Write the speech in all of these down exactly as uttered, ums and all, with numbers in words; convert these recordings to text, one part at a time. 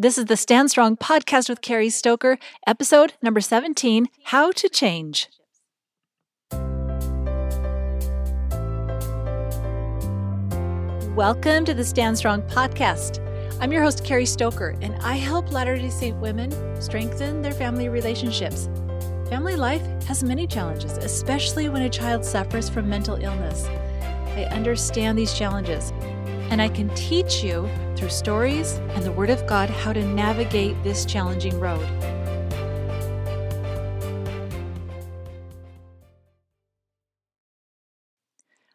This is the Stand Strong podcast with Carrie Stoker, episode number seventeen, How to Change. Welcome to the Stand Strong podcast. I'm your host, Carrie Stoker, and I help Latter-day Saint women strengthen their family relationships. Family life has many challenges, especially when a child suffers from mental illness. I understand these challenges, and I can teach you through stories and the Word of God how to navigate this challenging road.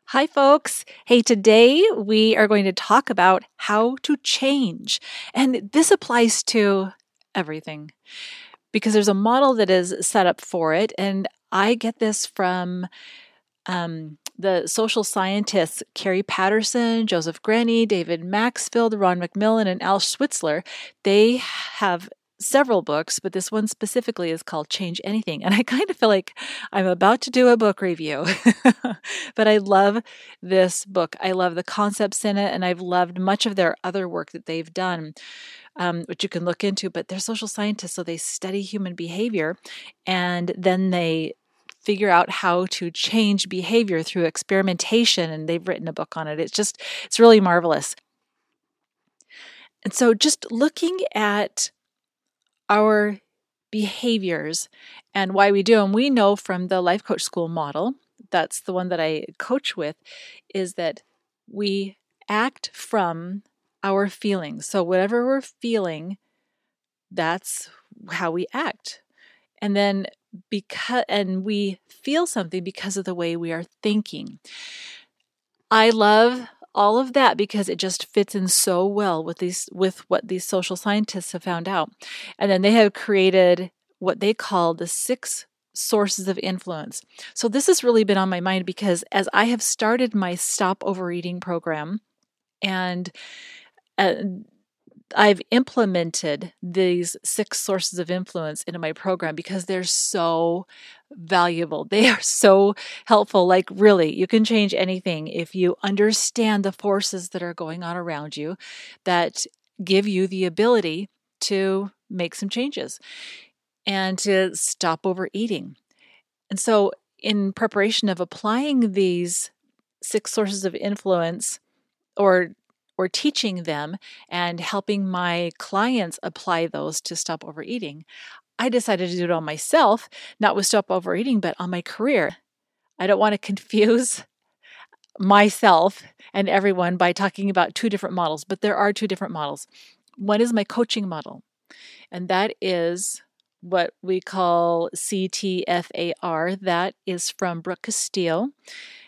Hi, folks. Hey, today we are going to talk about how to change. And this applies to everything because there's a model that is set up for it. And I get this from um, the social scientists, Carrie Patterson, Joseph Grenny, David Maxfield, Ron McMillan, and Al Schwitzler. They have several books, but this one specifically is called Change Anything. And I kind of feel like I'm about to do a book review, but I love this book. I love the concepts in it, and I've loved much of their other work that they've done, um, which you can look into, but they're social scientists, so they study human behavior, and then they figure out how to change behavior through experimentation, and they've written a book on it. It's just, it's really marvelous. And so just looking at our behaviors and why we do them, we know from the Life Coach School model, that's the one that I coach with, is that we act from our feelings. So whatever we're feeling, that's how we act. And then because, and we feel something because of the way we are thinking. I love all of that because it just fits in so well with these, with what these social scientists have found out. And then they have created what they call the Six Sources of Influence. So this has really been on my mind because as I have started my Stop Overeating program and uh, I've implemented these six sources of influence into my program because they're so valuable. They are so helpful. Like, really, you can change anything if you understand the forces that are going on around you that give you the ability to make some changes and to stop overeating. And so, in preparation of applying these six sources of influence or or teaching them and helping my clients apply those to stop overeating, I decided to do it on myself, not with Stop Overeating, but on my career. I don't want to confuse myself and everyone by talking about two different models, but there are two different models. One is my coaching model, and that is what we call C T F A R. That is from Brooke Castillo.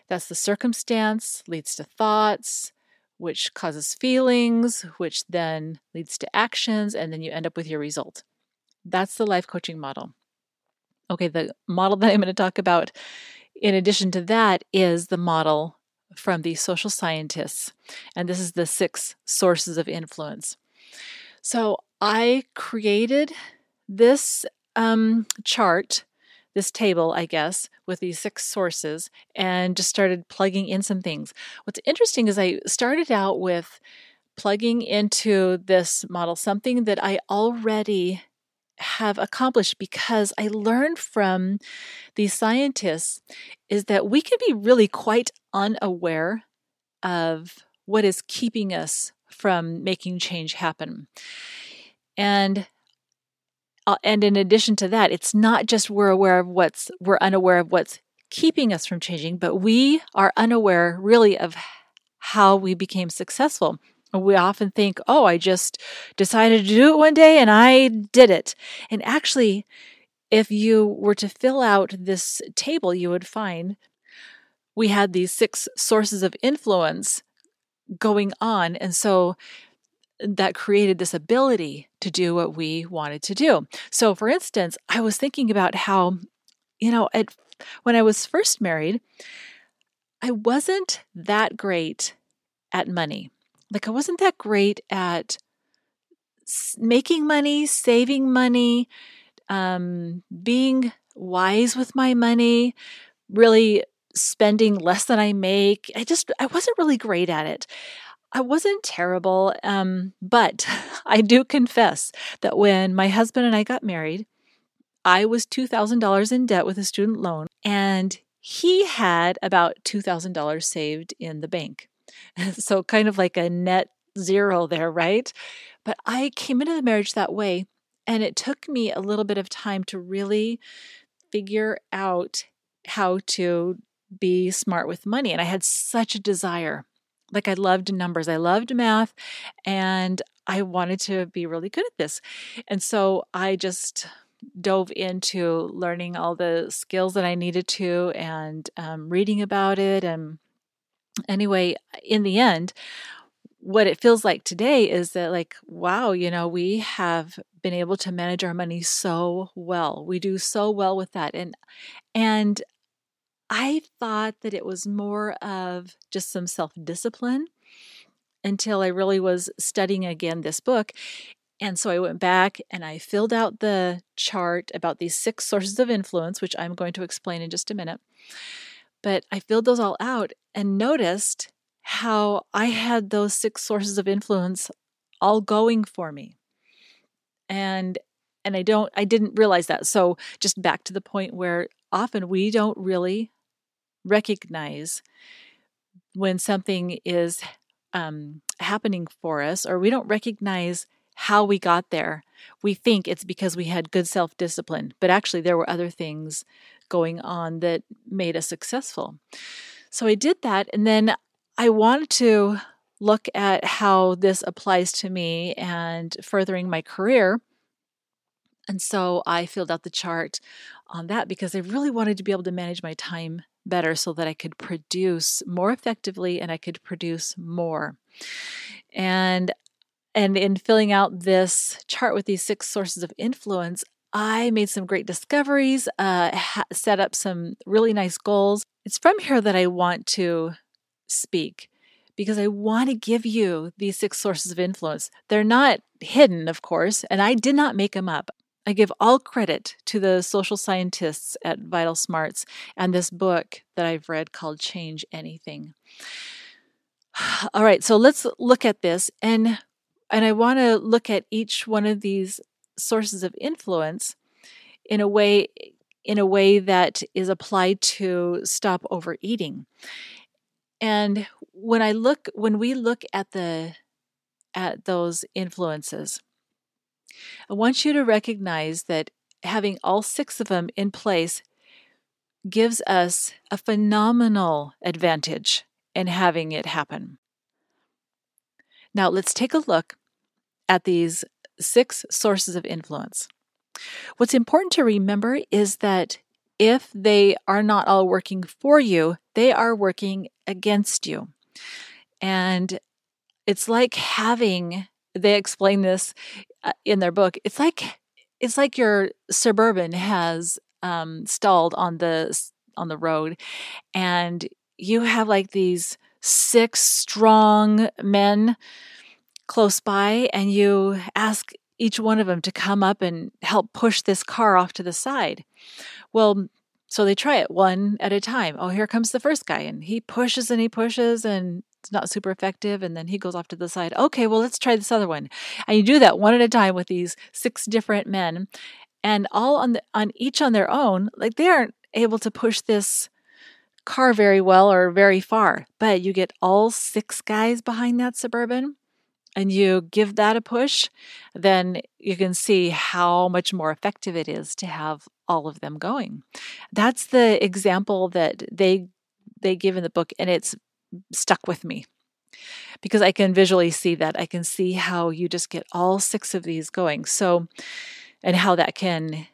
That's the circumstance leads to thoughts, which causes feelings, which then leads to actions, and then you end up with your result. That's the life coaching model. Okay, the model that I'm going to talk about in addition to that is the model from the social scientists, and this is the six sources of influence. So I created this um, chart, this table, I guess, with these six sources and just started plugging in some things. What's interesting is I started out with plugging into this model something that I already have accomplished because I learned from these scientists is that we can be really quite unaware of what is keeping us from making change happen. And Uh, and in addition to that, it's not just we're aware of what's, we're unaware of what's keeping us from changing, but we are unaware really of how we became successful. We often think, oh, I just decided to do it one day and I did it. And actually, if you were to fill out this table, you would find we had these six sources of influence going on. And so that created this ability to do what we wanted to do. So for instance, I was thinking about how, you know, at, when I was first married, I wasn't that great at money. Like I wasn't that great at making money, saving money, um, being wise with my money, really spending less than I make. I just, I wasn't really great at it. I wasn't terrible, um, but I do confess that when my husband and I got married, I was two thousand dollars in debt with a student loan, and he had about two thousand dollars saved in the bank. So kind of like a net zero there, right? But I came into the marriage that way, and it took me a little bit of time to really figure out how to be smart with money. And I had such a desire. Like, I loved numbers, I loved math, and I wanted to be really good at this. And so I just dove into learning all the skills that I needed to, and um, reading about it. And anyway, in the end, what it feels like today is that, like, wow, you know, we have been able to manage our money so well. We do so well with that. And, and I thought that it was more of just some self-discipline until I really was studying again this book. And so I went back and I filled out the chart about these six sources of influence, which I'm going to explain in just a minute. But I filled those all out and noticed how I had those six sources of influence all going for me. And and I don't I didn't realize that. So just back to the point where often we don't really recognize when something is um, happening for us, or we don't recognize how we got there. We think it's because we had good self-discipline, but actually there were other things going on that made us successful. So I did that, and then I wanted to look at how this applies to me and furthering my career. And so I filled out the chart on that because I really wanted to be able to manage my time better so that I could produce more effectively and I could produce more. And And in filling out this chart with these six sources of influence, I made some great discoveries, uh, ha- set up some really nice goals. It's from here that I want to speak, because I want to give you these six sources of influence. They're not hidden, of course, and I did not make them up. I give all credit to the social scientists at Vital Smarts and this book that I've read called Change Anything. All right, so let's look at this. And And I want to look at each one of these sources of influence in a way in a way that is applied to Stop Overeating. And when I look when we look at the at those influences, I want you to recognize that having all six of them in place gives us a phenomenal advantage in having it happen. Now, let's take a look at these six sources of influence. What's important to remember is that if they are not all working for you, they are working against you. And it's like having, they explain this in their book, it's like it's like your Suburban has um, stalled on the on the road, and you have like these six strong men close by, and you ask each one of them to come up and help push this car off to the side. Well, so they try it one at a time. Oh, here comes the first guy, and he pushes and he pushes, and it's not super effective, and then he goes off to the side. Okay, well, let's try this other one. And you do that one at a time with these six different men, and all on the, on each on their own, like they aren't able to push this car very well or very far, but you get all six guys behind that Suburban and you give that a push, then you can see how much more effective it is to have all of them going. That's the example that they they give in the book, and it's stuck with me because I can visually see that. I can see how you just get all six of these going. So, and how that can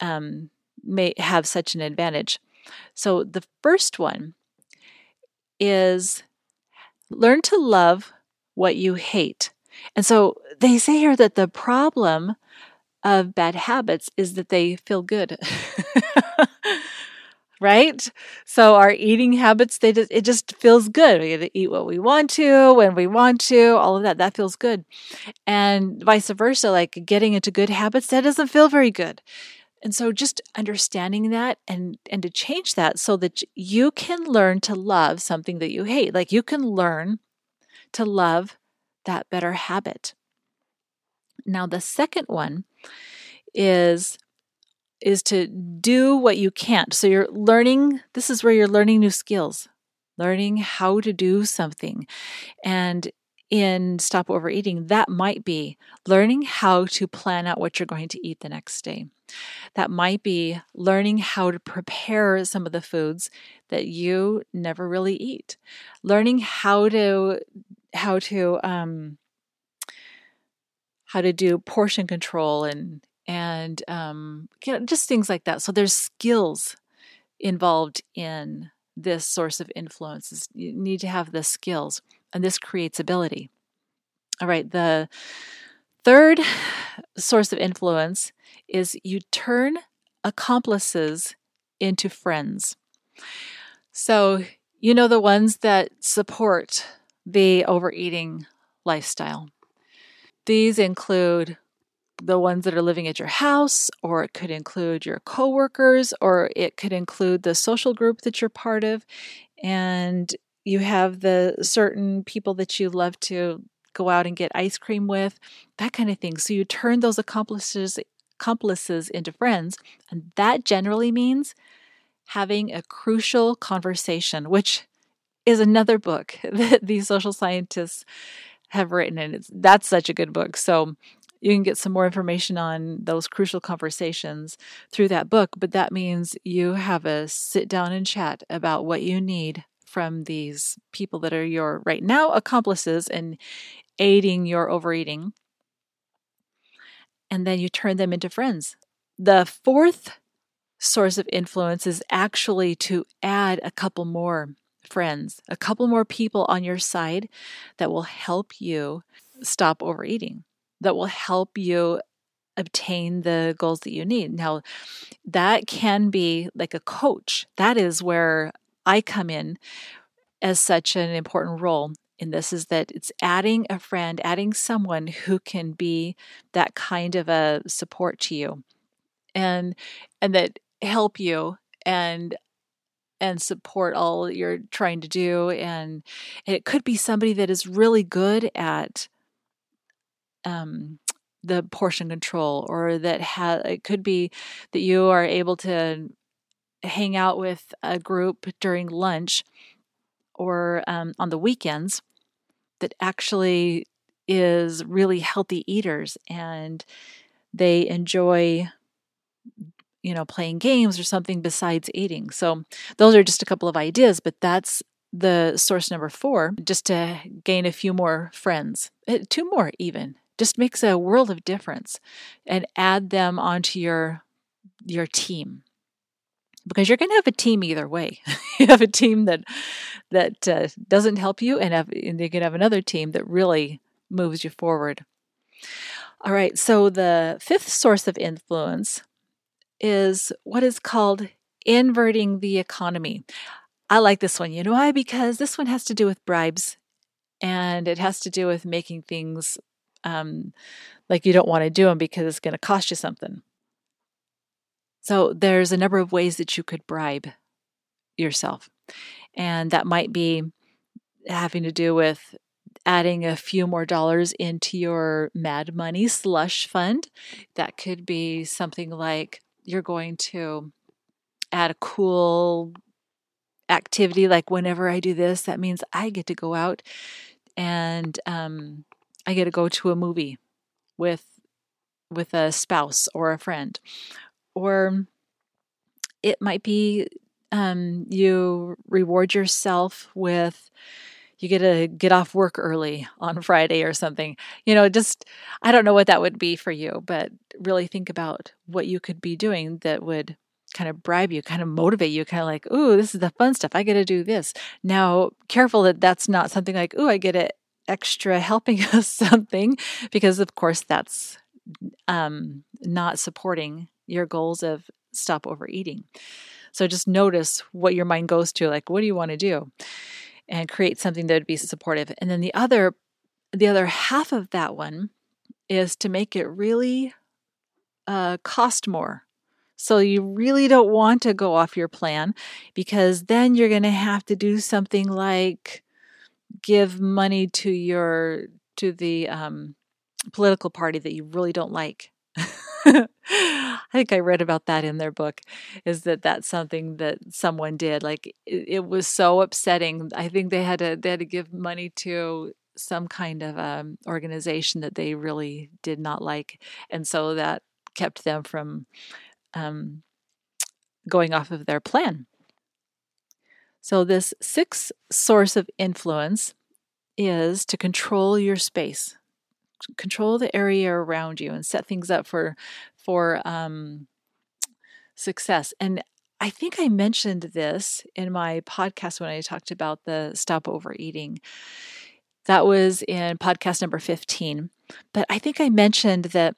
um, may have such an advantage. So the first one is learn to love what you hate. And so they say here that the problem of bad habits is that they feel good, right? So our eating habits, they just, it just feels good. We get to eat what we want to, when we want to, all of that, that feels good. And vice versa, like getting into good habits, that doesn't feel very good. And so just understanding that and, and to change that so that you can learn to love something that you hate. Like you can learn to love that better habit. Now, the second one is, is to do what you can't. So you're learning, this is where you're learning new skills, learning how to do something. And in Stop Overeating, that might be learning how to plan out what you're going to eat the next day. That might be learning how to prepare some of the foods that you never really eat. Learning how to how to um, how to do portion control and and um, you know, just things like that. So there's skills involved in this source of influences. You need to have the skills, and this creates ability. All right, the third source of influence is you turn accomplices into friends. So, you know, the ones that support the overeating lifestyle. These include the ones that are living at your house, or it could include your coworkers, or it could include the social group that you're part of. And you have the certain people that you love to go out and get ice cream with, that kind of thing. So you turn those accomplices accomplices into friends, and that generally means having a crucial conversation, which is another book that these social scientists have written, and it's, that's such a good book. So you can get some more information on those crucial conversations through that book, but that means you have a sit down and chat about what you need from these people that are your right now accomplices and aiding your overeating. And then you turn them into friends. The fourth source of influence is actually to add a couple more friends, a couple more people on your side that will help you stop overeating, that will help you obtain the goals that you need. Now, that can be like a coach. That is where I come in as such an important role in this, is that it's adding a friend, adding someone who can be that kind of a support to you and and that help you and and support all you're trying to do. And, and it could be somebody that is really good at um, the portion control, or that ha- it could be that you are able to hang out with a group during lunch or um, on the weekends that actually is really healthy eaters, and they enjoy, you know, playing games or something besides eating. So those are just a couple of ideas, but that's the source number four, just to gain a few more friends, two more even, just makes a world of difference, and add them onto your your team. Because you're going to have a team either way. You have a team that that uh, doesn't help you, and, have, and you can have another team that really moves you forward. All right, so the fifth source of influence is what is called inverting the economy. I like this one. You know why? Because this one has to do with bribes, and it has to do with making things um, like you don't want to do them because it's going to cost you something. So there's a number of ways that you could bribe yourself. And that might be having to do with adding a few more dollars into your Mad Money slush fund. That could be something like you're going to add a cool activity, like whenever I do this, that means I get to go out and um, I get to go to a movie with with a spouse or a friend. Or it might be um, you reward yourself with, you get to get off work early on Friday or something. You know, just, I don't know what that would be for you, but really think about what you could be doing that would kind of bribe you, kind of motivate you, kind of like, ooh, this is the fun stuff. I get to do this. Now, careful that that's not something like, ooh, I get an extra helping of something, because of course that's um, not supporting your goals of stop overeating. So just notice what your mind goes to, like, what do you want to do? And create something that would be supportive. And then the other, the other half of that one is to make it really uh, cost more. So you really don't want to go off your plan, because then you're going to have to do something like give money to your to the um, political party that you really don't like. I think I read about that in their book, is that that's something that someone did. Like, it, it was so upsetting. I think they had to, they had to give money to some kind of um, organization that they really did not like. And so that kept them from um, going off of their plan. So this sixth source of influence is to control your space. Control the area around you and set things up for for um, success. And I think I mentioned this in my podcast when I talked about the Stop Overeating. That was in podcast number fifteen. But I think I mentioned that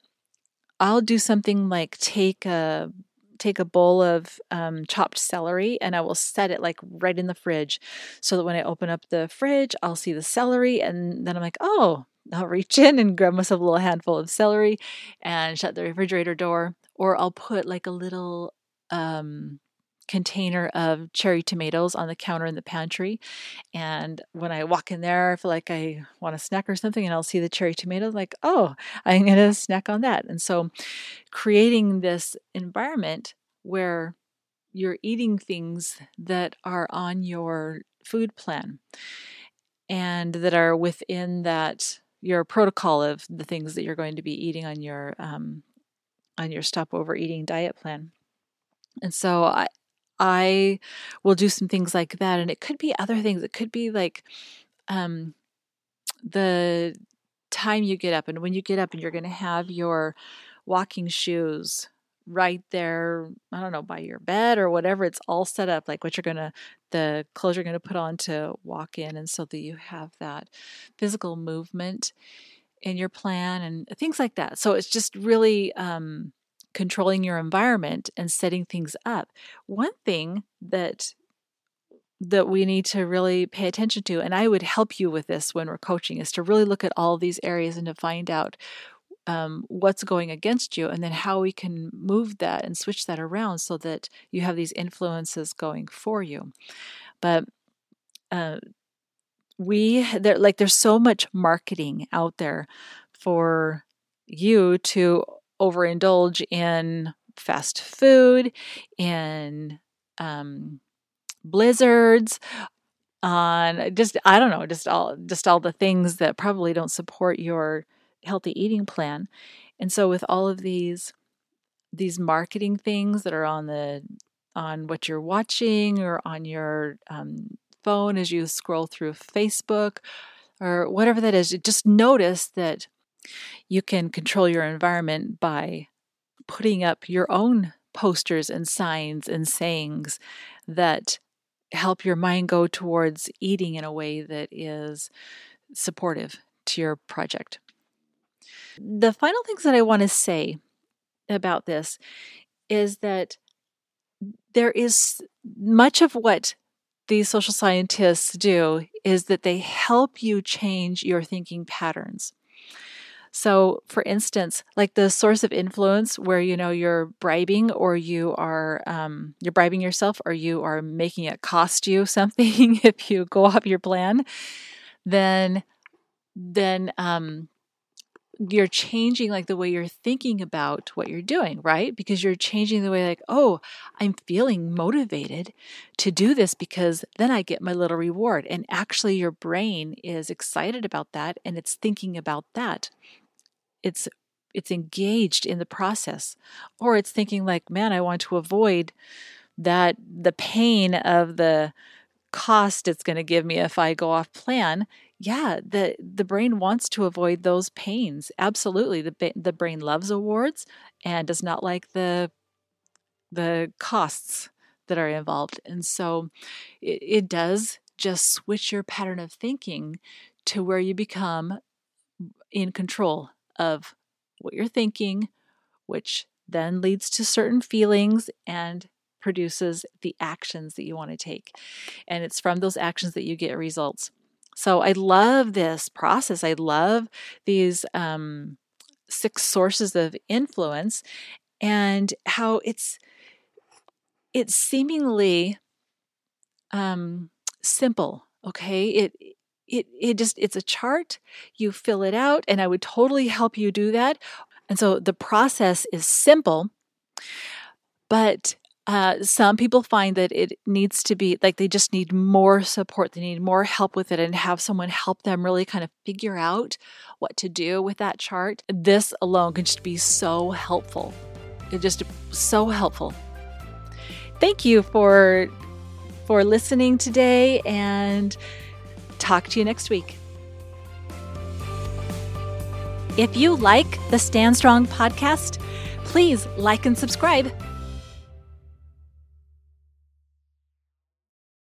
I'll do something like take a take a bowl of um, chopped celery, and I will set it like right in the fridge so that when I open up the fridge, I'll see the celery, and then I'm like, oh, I'll reach in and grab myself a little handful of celery and shut the refrigerator door. Or I'll put like a little um, container of cherry tomatoes on the counter in the pantry. And when I walk in there, I feel like I want a snack or something, and I'll see the cherry tomatoes, like, oh, I'm going to snack on that. And so creating this environment where you're eating things that are on your food plan and that are within that your protocol of the things that you're going to be eating on your um, on your Stop Overeating diet plan. And so I I will do some things like that, and it could be other things. It could be like um, the time you get up, and when you get up, and you're going to have your walking shoes right there, I don't know, by your bed or whatever. It's all set up, like what you're going to, the clothes you're going to put on to walk in. And so that you have that physical movement in your plan and things like that. So it's just really um, controlling your environment and setting things up. One thing that that we need to really pay attention to, and I would help you with this when we're coaching, is to really look at all these areas and to find out Um, what's going against you, and then how we can move that and switch that around so that you have these influences going for you. But uh, we, there, like, there's so much marketing out there for you to overindulge in fast food, in um, blizzards, on just, I don't know, just all, just all the things that probably don't support your healthy eating plan. And so with all of these these marketing things that are on the on what you're watching or on your um, phone as you scroll through Facebook or whatever that is, just notice that you can control your environment by putting up your own posters and signs and sayings that help your mind go towards eating in a way that is supportive to your project. The final things that I want to say about this is that there is much of what these social scientists do is that they help you change your thinking patterns. So, for instance, like the source of influence where, you know, you're bribing or you are, um, you're bribing yourself or you are making it cost you something if you go off your plan, then, then, um, you're changing like the way you're thinking about what you're doing, right? Because you're changing the way, like, oh, I'm feeling motivated to do this because then I get my little reward. And actually your brain is excited about that and it's thinking about that. It's it's engaged in the process. Or it's thinking like, man, I want to avoid that, the pain of the cost it's going to give me if I go off plan. Yeah, the, the brain wants to avoid those pains. Absolutely. The the brain loves awards and does not like the the costs that are involved. And so it, it does just switch your pattern of thinking to where you become in control of what you're thinking, which then leads to certain feelings and produces the actions that you want to take. And it's from those actions that you get results. So I love this process. I love these um, six sources of influence and how it's it's seemingly um, simple, okay? It It it just it's a chart. You fill it out, and I would totally help you do that. And so the process is simple, but uh, some people find that it needs to be like they just need more support. They need more help with it, and have someone help them really kind of figure out what to do with that chart. This alone can just be so helpful. It's just so helpful. Thank you for for listening today, and talk to you next week. If you like the Stand Strong podcast, please like and subscribe.